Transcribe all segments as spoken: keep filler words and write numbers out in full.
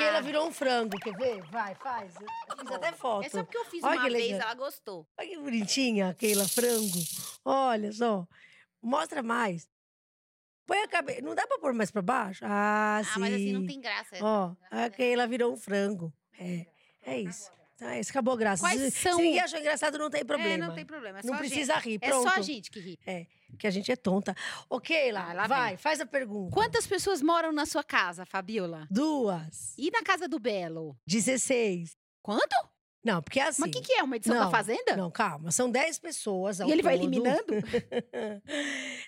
Keila virou um frango, quer ver? Vai, faz. Eu fiz até foto. É só porque eu fiz Olha uma vez, legal. Ela gostou. Olha que bonitinha a Keila frango. Olha só. Mostra mais. Põe a cabeça. Não dá pra pôr mais pra baixo? Ah, sim. Ah, mas assim não tem graça. Ó, a Keila virou um frango. É, é isso. Ah, isso acabou a graça. Quais são? Se ninguém achou engraçado, não tem problema. É, não tem problema. É só não precisa gente. rir, pronto. É só a gente que ri. É, porque a gente é tonta. Ok, lá, lá vai, vem. faz a pergunta. Quantas pessoas moram na sua casa, Fabíola? Duas. E na casa do Belo? dezesseis. Quanto? Não, porque é assim... Mas o que, que é? Uma edição não, da Fazenda? Não, calma. São dez pessoas ao E ele todo. vai eliminando?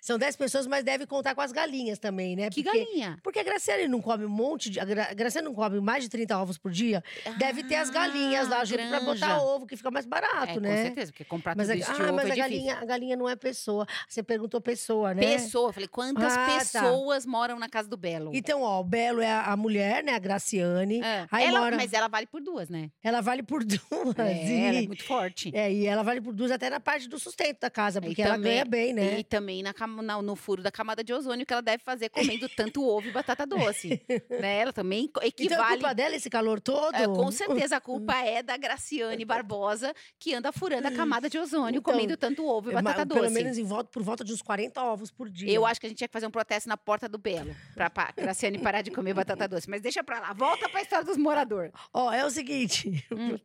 São dez pessoas, mas deve contar com as galinhas também, né? Que porque, galinha? Porque a Graciane não come um monte de... A Graciane não come mais de trinta ovos por dia. Ah, deve ter as galinhas lá junto granja. pra botar ovo, que fica mais barato, é, né? Com certeza, porque comprar mas tudo isso de ah, ovo mas é a galinha, a galinha não é pessoa. Você perguntou pessoa, né? Pessoa. Eu falei, quantas ah, pessoas tá. moram na casa do Belo? Então, ó, o Belo é a mulher, né? A Graciane. É. Aí ela, mora... Mas ela vale por duas, né? Ela vale por duas. É, e, ela é muito forte. É, e ela vale por duas até na parte do sustento da casa, porque também, ela ganha bem, né? E também na, na, no furo da camada de ozônio que ela deve fazer comendo tanto ovo e batata doce. Né? Ela também equivale... Então a culpa dela esse calor todo? É, com certeza a culpa é da Gracyanne Barbosa, que anda furando a camada de ozônio, então, comendo tanto ovo e batata doce. Pelo menos em volta, por volta de uns quarenta ovos por dia. Eu acho que a gente tinha que fazer um protesto na porta do Belo, pra Gracyanne parar de comer batata doce. Mas deixa pra lá, volta pra história dos moradores. Ó, oh, é o seguinte... Hum.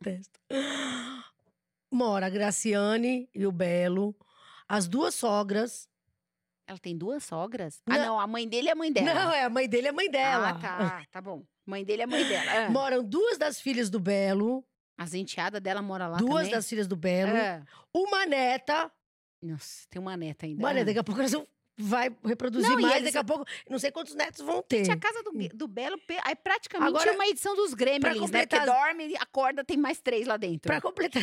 Mora a Graciane e o Belo, as duas sogras. Ela tem duas sogras? Não. Ah, não, a mãe dele é a mãe dela. Não, é a mãe dele é a mãe dela. Ah, tá, tá bom. Mãe dele é a mãe dela. Ah. Moram duas das filhas do Belo. As enteadas dela moram lá duas também? Duas das filhas do Belo. Ah. Uma neta. Nossa, tem uma neta ainda. Olha, daqui a pouco elas vão... Vai reproduzir não, mais, eles... daqui a pouco, não sei quantos netos vão ter. Gente, a casa do, do Belo é praticamente Agora, uma edição dos Gremlins, né? Porque dorme, acorda, tem mais três lá dentro. Pra completar...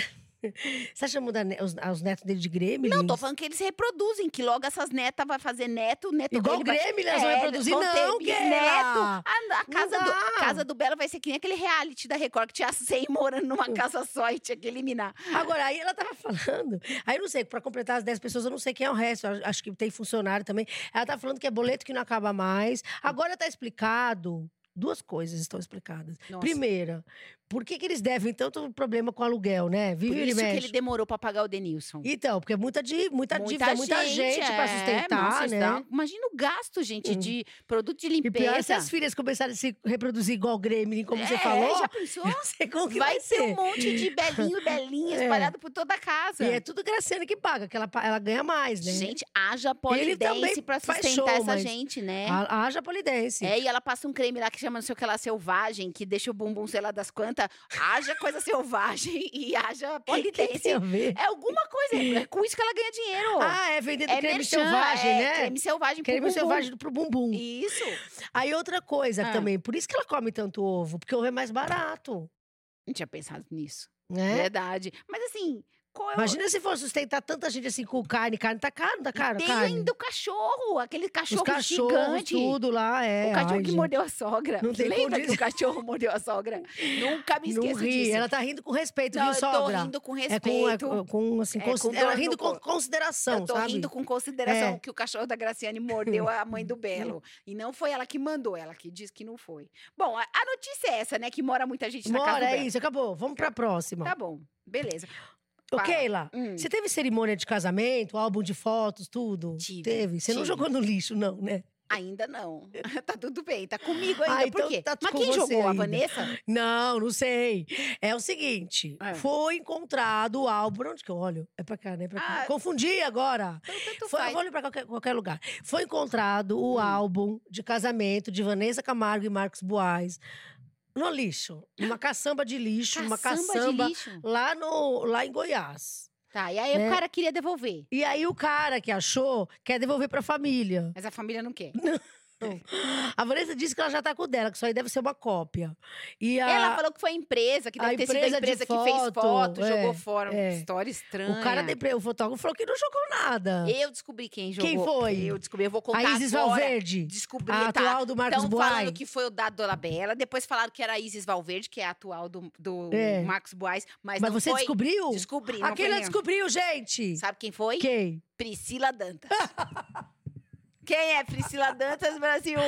Você acha mudar os, os netos dele de Gremlins? Não, tô falando que eles reproduzem, que logo essas netas vão fazer neto, neto Igual dele vai... Gremlins, elas é, vão reproduzir, vão não, ter bisneto. A, a casa, do, casa do Belo vai ser que nem aquele reality da Record, que tinha cem morando numa casa só e tinha que eliminar. Agora, aí ela tava falando, aí não sei, pra completar as dez pessoas, eu não sei quem é o resto, acho que tem funcionário também. Ela tá falando que é boleto que não acaba mais. Agora tá explicado... Duas coisas estão explicadas. Nossa. Primeira, por que, que eles devem tanto problema com aluguel, né? Vive por isso que ele demorou para pagar o Denilson. Então, porque é muita, di, muita, muita dívida, gente, muita gente é, para sustentar, nossa, né? Tá. Imagina o gasto, gente, hum. de produto de limpeza. E pior, se as filhas começarem a se reproduzir igual o Gremlin, como é, você falou... já pensou? Como que vai, vai ser um monte de belinho, belinha, espalhado é. por toda a casa. E é tudo Graciane que paga, que ela, ela ganha mais, né? Gente, haja polidense para sustentar show, essa gente, né? Haja polidense. É, e ela passa um creme lá que chama não sei o que lá, selvagem, que deixa o bumbum, sei lá das quantas, haja coisa selvagem e haja polidense. É alguma coisa, é com isso que ela ganha dinheiro. Ah, é vendendo é creme merchan, selvagem, é, né? creme selvagem pro creme bumbum. selvagem pro bumbum. Isso. Aí outra coisa ah. também, por isso que ela come tanto ovo, porque ovo é mais barato. Não tinha pensado nisso. É? Verdade. Mas assim... Qual Imagina eu... se for sustentar tanta gente assim com carne. Carne tá caro, tá caro? Tem carne. ainda o cachorro, aquele cachorro gigante. tudo lá, é. O cachorro Ai, que gente. mordeu a sogra. Não tem Lembra que o cachorro mordeu a sogra? Nunca me esqueço Não ri. disso. Ela tá rindo com respeito, Não, viu, sogra? Eu tô rindo com respeito. É com, é, com, assim, é, consi... com Ela do... rindo com consideração, Eu tô sabe? rindo com consideração é. que o cachorro da Graciane mordeu a mãe do Belo. E não foi ela que mandou, ela que disse que não foi. Bom, a, a notícia é essa, né? Que mora muita gente mora, na casa do Belo. É isso, acabou. Vamos pra próxima. Tá bom, beleza. Ô, Keila, hum. você teve cerimônia de casamento, álbum de fotos, tudo? Tive. Teve? Você tive. não jogou no lixo, não, né? Ainda não. Tá tudo bem, tá comigo ainda. Ah, então, por quê? Tá Mas quem jogou? Ainda. A Wanessa? Não, não sei. É o seguinte, é. foi encontrado o álbum... Onde que eu olho? É pra cá, né? Pra cá. Ah, Confundi agora. Tanto foi, faz. Eu olho pra qualquer, qualquer lugar. Foi encontrado o hum. álbum de casamento de Wanessa Camargo e Marcus Buaiz. No lixo, uma caçamba de lixo, caçamba uma caçamba de lixo? Lá, no, lá em Goiás. Tá, e aí né? o cara queria devolver. E aí o cara que achou, quer devolver pra família. Mas a família não quer. Não. É. A Wanessa disse que ela já tá com o dela, que isso aí deve ser uma cópia. E a, ela falou que foi a empresa, que deve a ter sido a empresa foto, que fez foto, é, jogou fora. É. Uma história estranha. O cara, o fotógrafo, falou que não jogou nada. Eu descobri quem jogou. Quem foi? Eu descobri, eu vou contar a Isis Valverde. Descobri, a tá, atual do Marcus Buaiz. Estão falando que foi o Dado Dolabela, depois falaram que era a Isis Valverde, que é a atual do, do é. Marcus Buaiz. Mas, mas não você foi. descobriu? Descobri. Aquele descobriu, gente. Sabe quem foi? Quem? Priscila Dantas. Quem é Priscila Dantas, Brasil?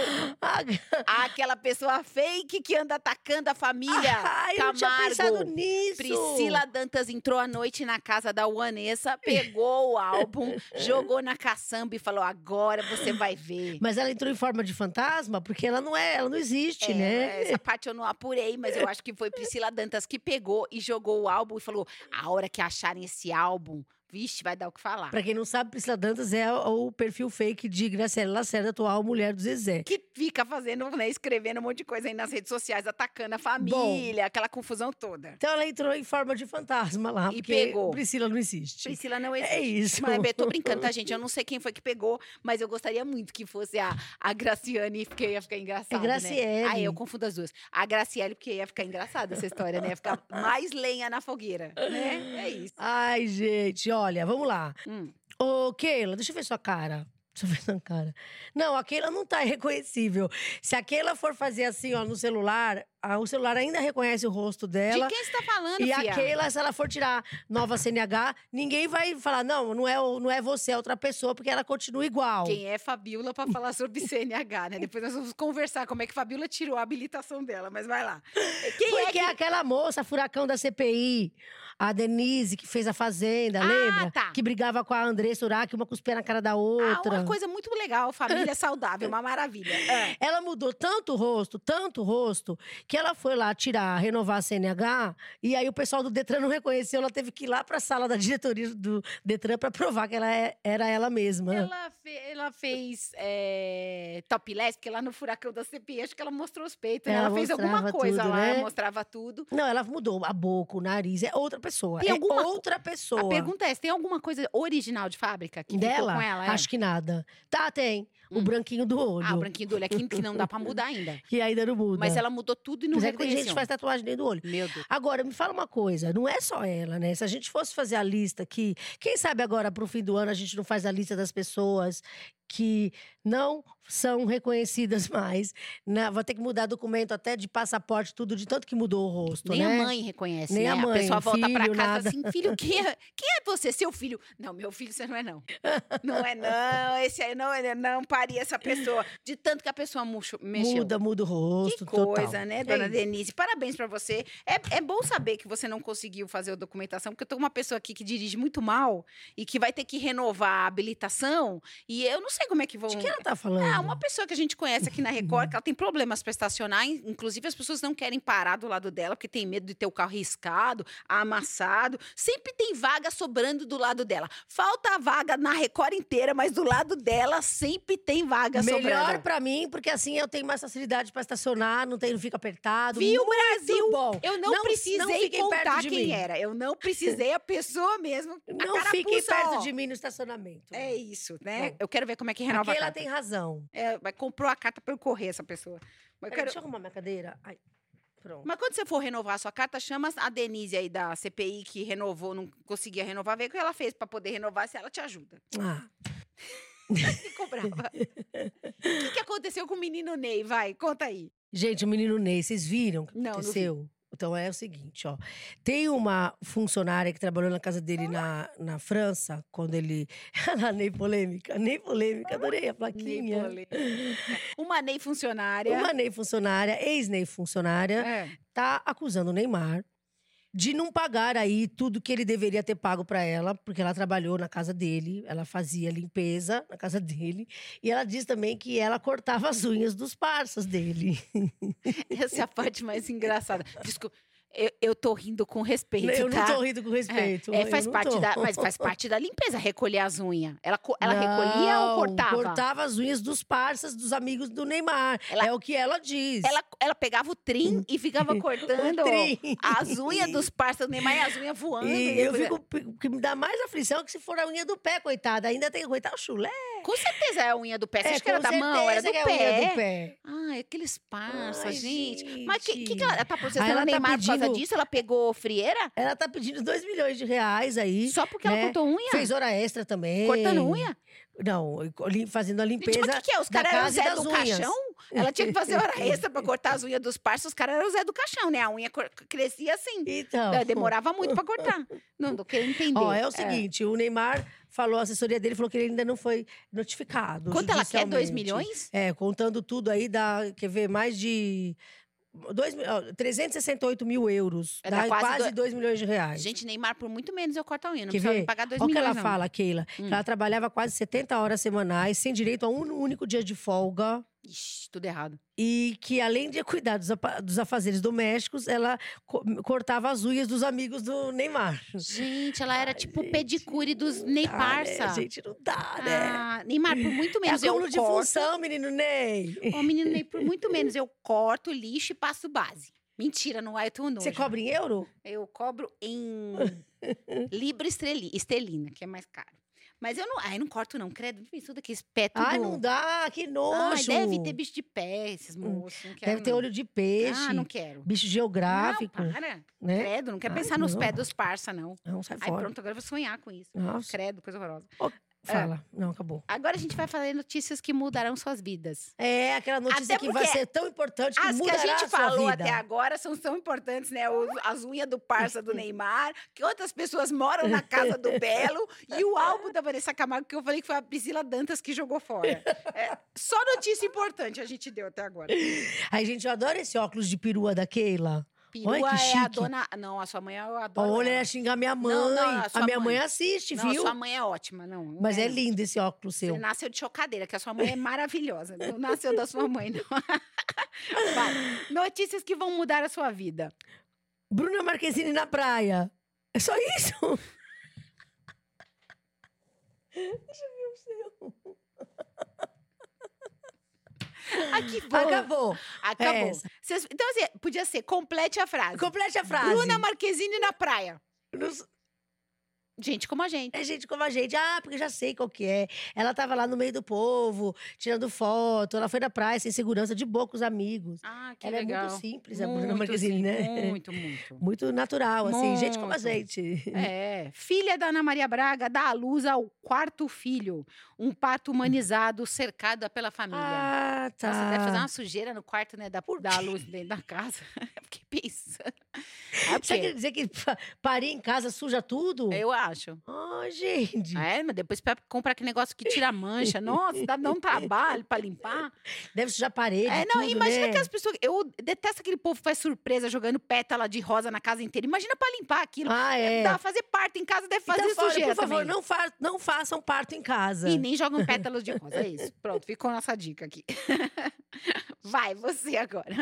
Aquela pessoa fake que anda atacando a família. Ai, Camargo. Eu não tinha pensado nisso. Priscila Dantas entrou à noite na casa da Wanessa, pegou o álbum, jogou na caçamba e falou, agora você vai ver. Mas ela entrou em forma de fantasma? Porque ela não é, ela não existe, é, né? Essa parte eu não apurei, mas eu acho que foi Priscila Dantas que pegou e jogou o álbum e falou, a hora que acharem esse álbum… Vixe, vai dar o que falar. Pra quem não sabe, Priscila Dantas é o perfil fake de Graciela Lacerda, atual mulher do Zezé. Que fica fazendo, né, escrevendo um monte de coisa aí nas redes sociais, atacando a família, bom, aquela confusão toda. Então ela entrou em forma de fantasma lá, e pegou. Priscila não existe. Priscila não existe. É isso. Mas eu tô brincando, tá, gente? Eu não sei quem foi que pegou, mas eu gostaria muito que fosse a, a Gracyanne, porque ia ficar engraçado, é Graciele, né? Aí eu confundo as duas. A Graciele, porque ia ficar engraçada essa história, né? Ia ficar mais lenha na fogueira, né? É isso. Ai, gente, ó. Olha, vamos lá. Hum. Ô, Keila, deixa eu ver sua cara. Deixa eu ver sua cara. Não, a Keila não tá irreconhecível. Se a Keila for fazer assim, ó, no celular… Ah, o celular ainda reconhece o rosto dela. De quem você tá falando, e fia? A Keila, se ela for tirar nova C N H, ninguém vai falar, não, não é, não é você, é outra pessoa, porque ela continua igual. Quem é Fabíola pra falar sobre C N H, né? Depois nós vamos conversar como é que Fabíola tirou a habilitação dela, mas vai lá. Quem porque é que... aquela moça, furacão da C P I, a Denise, que fez a Fazenda, ah, lembra? Tá. Que brigava com a Andressa Urach, uma cuspia na cara da outra. Ah, uma coisa muito legal, família saudável, uma maravilha. É. Ela mudou tanto o rosto, tanto o rosto… que ela foi lá tirar, renovar a C N H, e aí o pessoal do Detran não reconheceu, ela teve que ir lá pra sala da diretoria do Detran pra provar que ela é, era ela mesma. Ela, fe- ela fez é, topless, porque lá no furacão da C P I, acho que ela mostrou os peitos, ela, né? Ela fez alguma coisa tudo, lá, né? Ela mostrava tudo. Não, ela mudou a boca, o nariz, é outra pessoa, tem é alguma... outra pessoa. A pergunta é, tem alguma coisa original de fábrica que ficou com ela? É? Acho que nada. Tá, tem. O hum. branquinho do olho. Ah, o branquinho do olho, é que não dá pra mudar ainda. Que ainda não muda. Mas ela mudou tudo e não reconheceu. Mas é que a gente faz tatuagem dentro do olho. Meu Deus. Agora, me fala uma coisa, não é só ela, né? Se a gente fosse fazer a lista aqui, quem sabe agora pro fim do ano a gente não faz a lista das pessoas que não são reconhecidas mais. Na, vai ter que mudar documento até de passaporte, tudo, de tanto que mudou o rosto, nem, né? Nem a mãe reconhece, nem, né? A mãe, a pessoa volta filho, pra casa nada. Assim, filho, quem é, quem é você? Seu filho? Não, meu filho, você não é não. Não é não, esse aí não é não, paria essa pessoa. De tanto que a pessoa murcho, mexeu. Muda, muda o rosto, que coisa, total, né, dona é Denise? Parabéns pra você. É, é bom saber que você não conseguiu fazer a documentação, porque eu tô com uma pessoa aqui que dirige muito mal e que vai ter que renovar a habilitação, e eu não sei como é que vão... De que ela tá falando? Ah, uma pessoa que a gente conhece aqui na Record, que ela tem problemas pra estacionar, inclusive as pessoas não querem parar do lado dela, porque tem medo de ter o carro riscado, amassado, sempre tem vaga sobrando do lado dela. Falta a vaga na Record inteira, mas do lado dela sempre tem vaga melhor sobrando. Melhor pra mim, porque assim eu tenho mais facilidade pra estacionar, não, tem, não fica apertado. Viu, muito Brasil? Bom. Eu não, não precisei não contar quem mim. era, eu não precisei, a pessoa mesmo, a não fiquem perto ó. de mim no estacionamento. É isso, né? Bom. Eu quero ver como é que renova Keila a carta. Ela tem razão. É, mas comprou a carta pra eu correr, essa pessoa. Mas eu quero... Deixa eu arrumar minha cadeira. Ai, pronto. Mas quando você for renovar a sua carta, chama a Denise aí da C P I, que renovou, não conseguia renovar. Vê o que ela fez pra poder renovar, se ela te ajuda. Ah. Ficou brava. O que, que aconteceu com o menino Ney? Vai, conta aí. Gente, o menino Ney, vocês viram o que não, aconteceu? Não vi. Então é o seguinte, ó. Tem uma funcionária que trabalhou na casa dele na, na França, quando ele... nem polêmica, nem polêmica, adorei a plaquinha. Uma Ney funcionária. Uma Ney funcionária, ex-Ney funcionária, é. tá acusando o Neymar de não pagar aí tudo que ele deveria ter pago para ela, porque ela trabalhou na casa dele, ela fazia limpeza na casa dele, e ela diz também que ela cortava as unhas dos parças dele. Essa é a parte mais engraçada. Desculpa. Eu, eu tô rindo com respeito, eu tá? Eu não tô rindo com respeito. É, é faz parte da, mas faz parte da limpeza, recolher as unhas. Ela, ela não, recolhia ou cortava? cortava as unhas dos parças, dos amigos do Neymar. Ela, é o que ela diz. Ela, ela pegava o trim e ficava cortando as unhas dos parças do Neymar e as unhas voando. E eu fico, o que me dá mais aflição é que se for a unha do pé, coitada. Ainda tem que coitar o chulé. Com certeza é a unha do pé. Você é, acha que era da mão? Era do pé. É a unha do pé. Ai, aqueles parças, gente. gente. Mas o que, que, que ela tá processando? Ela o Neymar tá pedindo... Por causa disso, ela pegou frieira? Ela tá pedindo dois milhões de reais aí. Só porque, né, ela cortou unha? Fez hora extra também. Cortando unha? Não, fazendo a limpeza. Gente, mas o que, que é? Os caras eram Zé do Caixão? Ela tinha que fazer hora extra pra cortar as unhas dos parceiros. Os caras eram o Zé do Caixão, né? A unha crescia assim. Então. Demorava muito pra cortar. Não, do que entender. Ó, é o seguinte, é. o Neymar falou, a assessoria dele falou que ele ainda não foi notificado. Quanto ela quer? dois milhões? É, contando tudo aí, dá, quer ver, mais de… Dois, trezentos e sessenta e oito mil euros. É, dá quase dois milhões de reais. Gente, Neymar, por muito menos eu corto a unha. Não precisa me pagar dois milhões. Olha o que ela não. fala, Keila. Hum. Que ela trabalhava quase setenta horas semanais, sem direito a um único dia de folga. Ixi, tudo errado. E que além de cuidar dos, dos afazeres domésticos, ela co cortava as unhas dos amigos do Neymar. Gente, ela era Ai, tipo gente, pedicure dos Ney Parça. Né? Gente, não dá, né? Ah, Neymar, por muito menos é eu corto… É dono de função, menino Ney. Ô, oh, menino Ney, por muito menos eu corto, lixo e passo base. Mentira, não é tu nojo. Você cobra em euro? Eu cobro em libra estreli, estelina, que é mais caro. Mas eu não… Ai, não corto não, credo. Isso daqui, esse pé tudo… Ai, não dá, que nojo! Ai, deve ter bicho de pé, esses moços. Não quero, deve ter não. olho de peixe. Ah, não quero. Bicho geográfico. Não, para. Né? Credo, não quero Ai, pensar não. nos pés dos parça, não. Não, sai fora. Ai, pronto, agora eu vou sonhar com isso. Nossa. Credo, coisa horrorosa. Oh. Fala. É. Não, acabou. Agora a gente vai falar de notícias que mudarão suas vidas. É, aquela notícia que vai ser tão importante que mudará a sua vida. As que a gente falou até agora são tão importantes, né? Os, as unhas do parça do Neymar, que outras pessoas moram na casa do Belo, e o álbum da Wanessa Camargo, que eu falei que foi a Priscila Dantas que jogou fora. É, só notícia importante a gente deu até agora. Ai, gente, eu adoro esse óculos de perua da Keila. Pirua Olha, que chique. É a dona… Não, a sua mãe eu adoro. Olha, ela xinga a minha mãe. Não, não, a, a minha mãe, mãe assiste, não, viu? A sua mãe é ótima, não. não Mas é, é lindo esse óculos seu. Você nasceu de chocadeira, que a sua mãe é maravilhosa. Não nasceu da sua mãe, não. Vai. Notícias que vão mudar a sua vida. Bruna Marquezine na praia. É só isso? Deixa eu ver o seu… Acabou. Acabou. Acabou. É. Então, assim, podia ser, complete a frase. Complete a frase. Bruna Marquezine na praia. Nos... Gente como a gente. É gente como a gente. Ah, porque já sei qual que é. Ela tava lá no meio do povo, tirando foto. Ela foi na praia, sem segurança, de boa com os amigos. Ah, que ela legal. Ela é muito simples, muito a Bruna Marquezine, sim, né? Muito, muito. Muito natural, muito. assim. Gente como a gente. É. Filha da Ana Maria Braga dá à luz ao quarto filho. Um pato humanizado, cercado pela família. Ah, tá. Nossa, deve fazer uma sujeira no quarto, né? Da, da luz dentro da casa. Eu fiquei pensando. É Você quer dizer que parir em casa suja tudo? Eu acho. acho. Oh, gente. É, mas depois pra comprar aquele negócio que tira mancha. Nossa, dá um trabalho pra limpar. Deve sujar a parede, É, não, tudo, imagina né? aquelas pessoas… Eu detesto aquele povo que faz surpresa jogando pétala de rosa na casa inteira. Imagina pra limpar aquilo. Ah, é. Dá, fazer parto em casa deve fazer então, sujeira. Por favor, não, fa não façam parto em casa. E nem jogam pétalas de rosa, é isso. Pronto, ficou nossa dica aqui. Vai, você agora.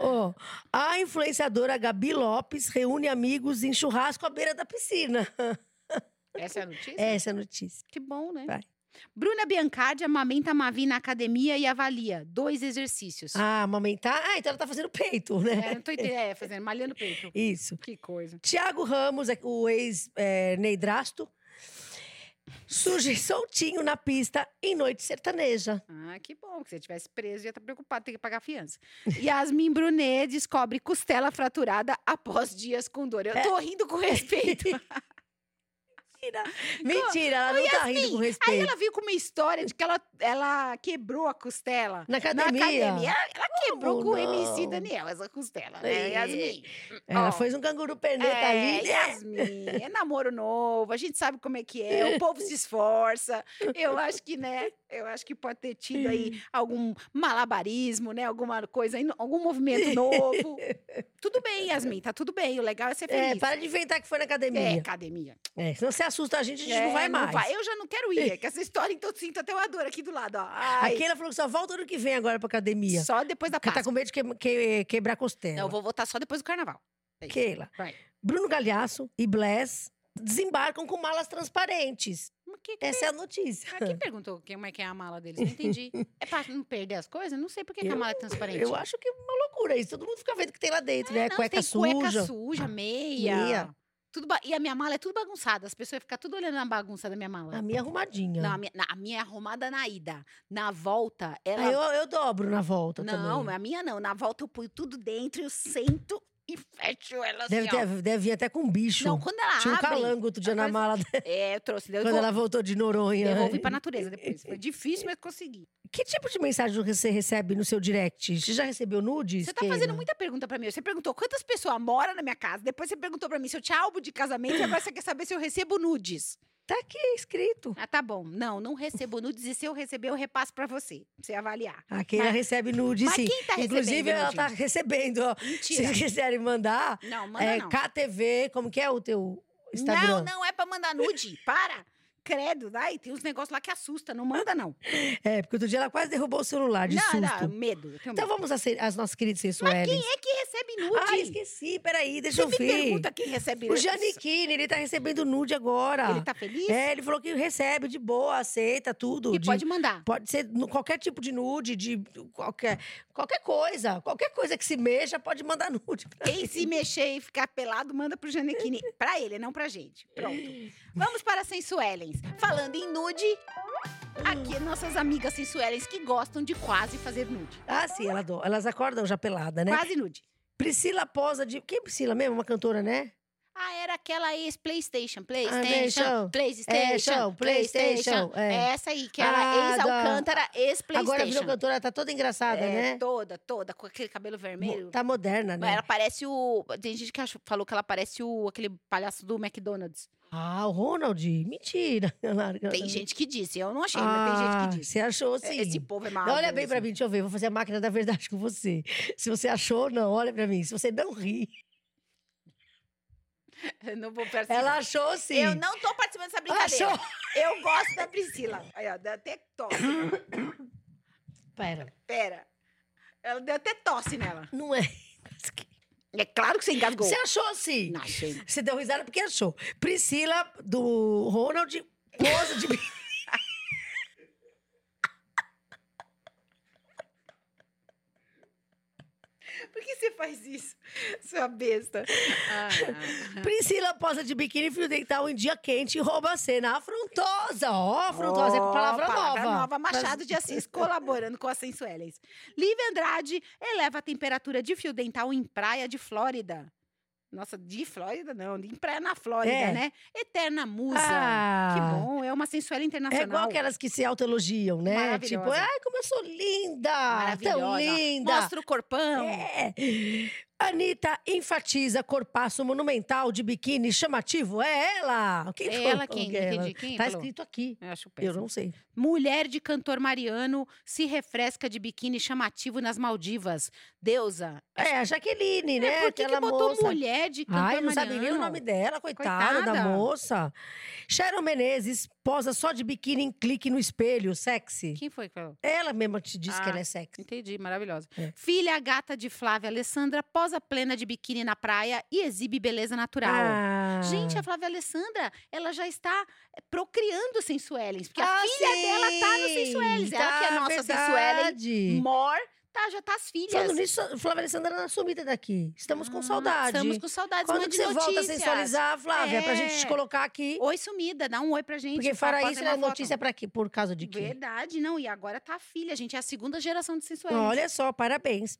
Oh, a influenciadora Gabi Lopes reúne amigos em churrasco à beira da piscina. Essa é a notícia? Essa é a notícia. Que bom, né? Vai. Bruna Biancardi amamenta a Mavi na academia e avalia dois exercícios. Ah, amamentar? Ah, então ela tá fazendo peito, né? É, não tô entendendo. É, fazendo, malhando peito. Isso. Que coisa. Tiago Ramos, o ex-neidrasto, é, surge soltinho na pista em noite sertaneja. Ah, que bom. Que se ele tivesse preso, ia estar preocupado, tem que pagar fiança. Yasmin Brunet descobre costela fraturada após dias com dor. Eu tô é. rindo com respeito. Mentira. Mentira, ela não Yasmin, tá rindo com respeito. Aí ela veio com uma história de que ela, ela quebrou a costela. Na academia? Na academia. Ela, ela quebrou com o M C Daniel, essa costela, né, é. Yasmin? Ela oh. fez um canguru perneta é, ali. Yasmin, é namoro novo, a gente sabe como é que é, o povo se esforça. Eu acho que, né, eu acho que pode ter tido aí algum malabarismo, né, alguma coisa, algum movimento novo. Tudo bem, Yasmin, tá tudo bem, o legal é ser feliz. É, para de inventar que foi na academia. É, academia. É, senão você assusta a gente, a gente é, não vai não mais. Vai. Eu já não quero ir. É que essa história, então, sinto até uma dor aqui do lado, ó. Ai. A Keila falou que só volta ano que vem agora pra academia. Só depois da Páscoa. Tá com medo de que, que, quebrar a costela. Não, eu vou voltar só depois do carnaval. É Keila. Vai. Bruno Galiaço e Bless desembarcam com malas transparentes. Que que essa é? é a notícia. Ah, quem perguntou como é que é a mala deles? Não entendi. É pra não perder as coisas? Não sei por que, eu, que a mala é transparente. Eu acho que é uma loucura isso. Todo mundo fica vendo o que tem lá dentro, é, né? Não, cueca tem suja. Cueca suja, meia. meia. Tudo ba... E a minha mala é tudo bagunçada. As pessoas ficam tudo olhando na bagunça da minha mala. A minha é arrumadinha. Não, a minha, a minha é arrumada na ida. Na volta, ela… Ah, eu, eu dobro na volta não, também. Não, a minha não. Na volta eu ponho tudo dentro, eu sento… e fecho ela assim, deve ter, deve ir até com um bicho. Não, quando ela Tinha abre, um calango outro dia na mala dela. É, eu trouxe. Quando vou, ela voltou de Noronha. Devolvi pra natureza depois. Foi difícil, mas consegui. Que tipo de mensagem você recebe no seu direct? Você já recebeu nudes? Você tá fazendo muita pergunta pra mim. Você perguntou quantas pessoas moram na minha casa. Depois você perguntou pra mim se eu tinha álbum de casamento. E agora você quer saber se eu recebo nudes. Tá aqui escrito. Ah, tá bom. Não, não recebo nudes. E se eu receber, eu repasso pra você. Pra você avaliar. A Keila recebe nudes, sim. Mas quem tá recebendo? Inclusive, ela tá recebendo, ó. Mentira. Se vocês quiserem mandar… Não, manda é, não. K T V, como que é o teu Instagram? Não, não é pra mandar nude. Para! Credo, ai, tem uns negócios lá que assusta, não manda não. É, porque outro dia ela quase derrubou o celular de não, susto. Não, medo. Eu tenho então medo. Vamos às, às nossas queridas sensuais. Mas quem é que recebe nude? Ah, esqueci, peraí, deixa eu ver. Você me pergunta quem recebe nude. O Janiquini, ele tá recebendo nude agora. Ele tá feliz? É, ele falou que recebe de boa, aceita tudo. E de, pode mandar. Pode ser qualquer tipo de nude, de qualquer, qualquer coisa. Qualquer coisa que se mexa, pode mandar nude. Quem ele. se mexer e ficar pelado, manda pro Janiquini. Pra ele, não pra gente. Pronto. Vamos para a sensuelen. Falando em nude, aqui nossas amigas sensuelens que gostam de quase fazer nude. Ah, sim, elas, elas acordam já pelada, né? Quase nude. Priscila Posa de... Quem é Priscila mesmo? Uma cantora, né? Ah, era aquela ex-Playstation, Playstation, ah, Playstation, Playstation, Playstation. É. Essa aí, que era ah, ex-Alcântara, ex-Playstation. Agora virou cantora, tá toda engraçada, é, né? toda, toda, com aquele cabelo vermelho. Tá moderna, né? Ela parece o... Tem gente que falou que ela parece o... aquele palhaço do McDonald's. Ah, o Ronald? Mentira. Tem gente que disse, eu não achei, ah, mas tem gente que disse. Você achou, sim. Esse povo é mal. Olha bem pra mim, deixa eu ver, vou fazer a máquina da verdade com você. Se você achou, não, olha pra mim. Se você não ri... Eu não vou participar. Ela achou, sim. Eu não tô participando dessa brincadeira. Achou. Eu gosto da Priscila. Olha, deu até tosse. Pera. Pera. Ela deu até tosse nela. Não é. É claro que você engasgou. Você achou, sim. Não, achei. Você deu risada porque achou. Priscila, do Ronald, Posa de... Por que você faz isso, sua besta? Ah, ah, ah. Priscila Posa de biquíni, fio dental em dia quente e rouba a cena. Afrontosa, ó, oh, afrontosa, oh, é com palavra, palavra nova. nova. Machado Mas... de Assis colaborando com as sensuelens. Lívia Andrade eleva a temperatura de fio dental em praia de Flórida. Nossa, de Flórida não, de praia na Flórida, é. né? Eterna musa. Ah, que bom, é uma sensuela internacional. É igual aquelas que se autoelogiam, né? Tipo, ai, como eu sou linda! Maravilhosa. Tão linda! Mostra o corpão! É. Anitta enfatiza corpaço monumental de biquíni chamativo. É ela! Quem é ela quem? Que ela? quem tá falou? escrito aqui. Eu, acho eu não sei. Mulher de cantor Mariano se refresca de biquíni chamativo nas Maldivas. Deusa. É, a Jaqueline, é, né? Por que Aquela que botou moça? mulher de cantor Ai, Mariano? Ai, não sabia nem o nome dela, coitada, coitada da moça. Sharon Menezes posa só de biquíni em clique no espelho, sexy. Quem foi que falou? Ela mesma te disse ah, que ela é sexy. Entendi, maravilhosa. É. Filha gata de Flávia Alessandra posa plena de biquíni na praia e exibe beleza natural. Ah. Gente, a Flávia Alessandra, ela já está procriando sensuelens. Porque ah, a filha sim. dela tá no sensuelens. Tá, ela que é a nossa sensuelen more. Tá, já tá as filhas. Falando nisso, Flávia Alessandra na sumida daqui. Estamos ah, com saudade. Estamos com saudades. Quando você notícias. volta a sensualizar, Flávia, é. pra gente te colocar aqui. Oi, sumida, dá um oi pra gente. Porque fará isso na notícia pra quê? Por causa de quê? Verdade, não. E agora tá a filha, gente. É a segunda geração de sensuelens. Olha só, parabéns.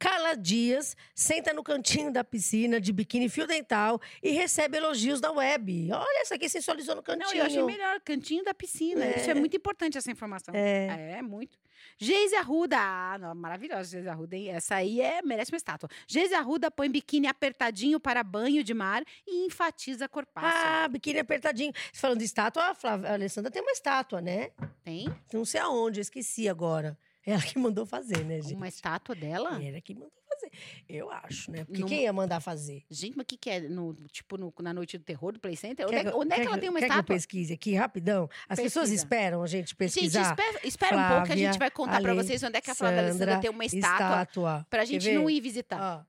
Carla Dias senta no cantinho da piscina de biquíni fio dental e recebe elogios da web. Olha, essa aqui sensualizou no cantinho. Não, eu achei melhor, cantinho da piscina. É. Isso é muito importante, essa informação. É, é muito. Geisy Arruda. Ah, não, maravilhosa Geisy Arruda, hein? Essa aí é, merece uma estátua. Geisy Arruda põe biquíni apertadinho para banho de mar e enfatiza corpaço. Ah, biquíni apertadinho. Falando de estátua, a, Flávia, a Alessandra tem uma estátua, né? Tem? Não sei aonde, eu esqueci agora. Ela que mandou fazer, né, gente? Uma estátua dela? Ela que mandou fazer. Eu acho, né? Porque no... quem ia mandar fazer? Gente, mas o que, que é? No, tipo, no, na noite do terror do Play Center? Quer, onde é, onde quer, é que ela tem uma quer estátua? Que eu pesquise aqui, rapidão. As Pesquisa. pessoas esperam a gente pesquisar. Gente, espera, espera Flávia, um pouco que a gente vai contar Ale... pra vocês onde é que a Flávia Alessandra tem uma estátua. estátua. Pra gente não ir visitar. Ó,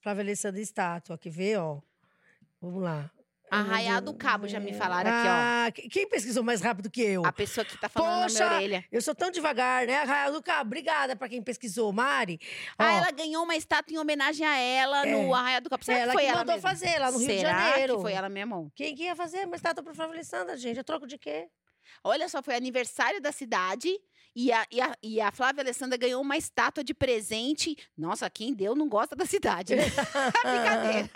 Flávia Alessandra, estátua. Quer ver, ó? Vamos lá. Arraial do Cabo, já me falaram ah, aqui, ó. Quem pesquisou mais rápido que eu? A pessoa que tá falando Poxa, na minha orelha. Eu sou tão devagar, né? Arraial do Cabo, obrigada pra quem pesquisou, Mari. Ó. Ah, ela ganhou uma estátua em homenagem a ela é. no Arraial do Cabo. Será ela que foi que ela mandou mesmo? fazer lá no Será Rio de Janeiro. Será que foi ela mesmo? Quem que ia fazer uma estátua pra Flávia Alessandra, gente? Eu troco de quê? Olha só, foi aniversário da cidade. E a, e, a, e a Flávia Alessandra ganhou uma estátua de presente. Nossa, quem deu não gosta da cidade, né? Brincadeira.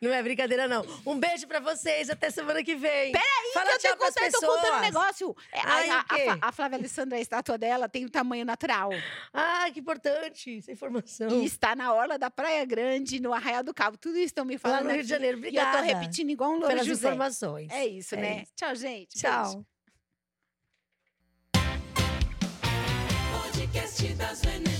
Não é brincadeira, não. Um beijo pra vocês, até semana que vem. Peraí, Fala que eu tenho contato, tô contando um negócio. Ai, a, a, a Flávia Alessandra, a estátua dela, tem o um tamanho natural. Ah, que importante, essa informação. E está na orla da Praia Grande, no Arraial do Cabo. Tudo isso estão me falando. Lá no Rio aqui. de Janeiro, obrigada. E eu tô repetindo igual um louco. Pelas José. informações. É isso, é né? Isso. Tchau, gente. Tchau. Beijo. Podcast das Venenas.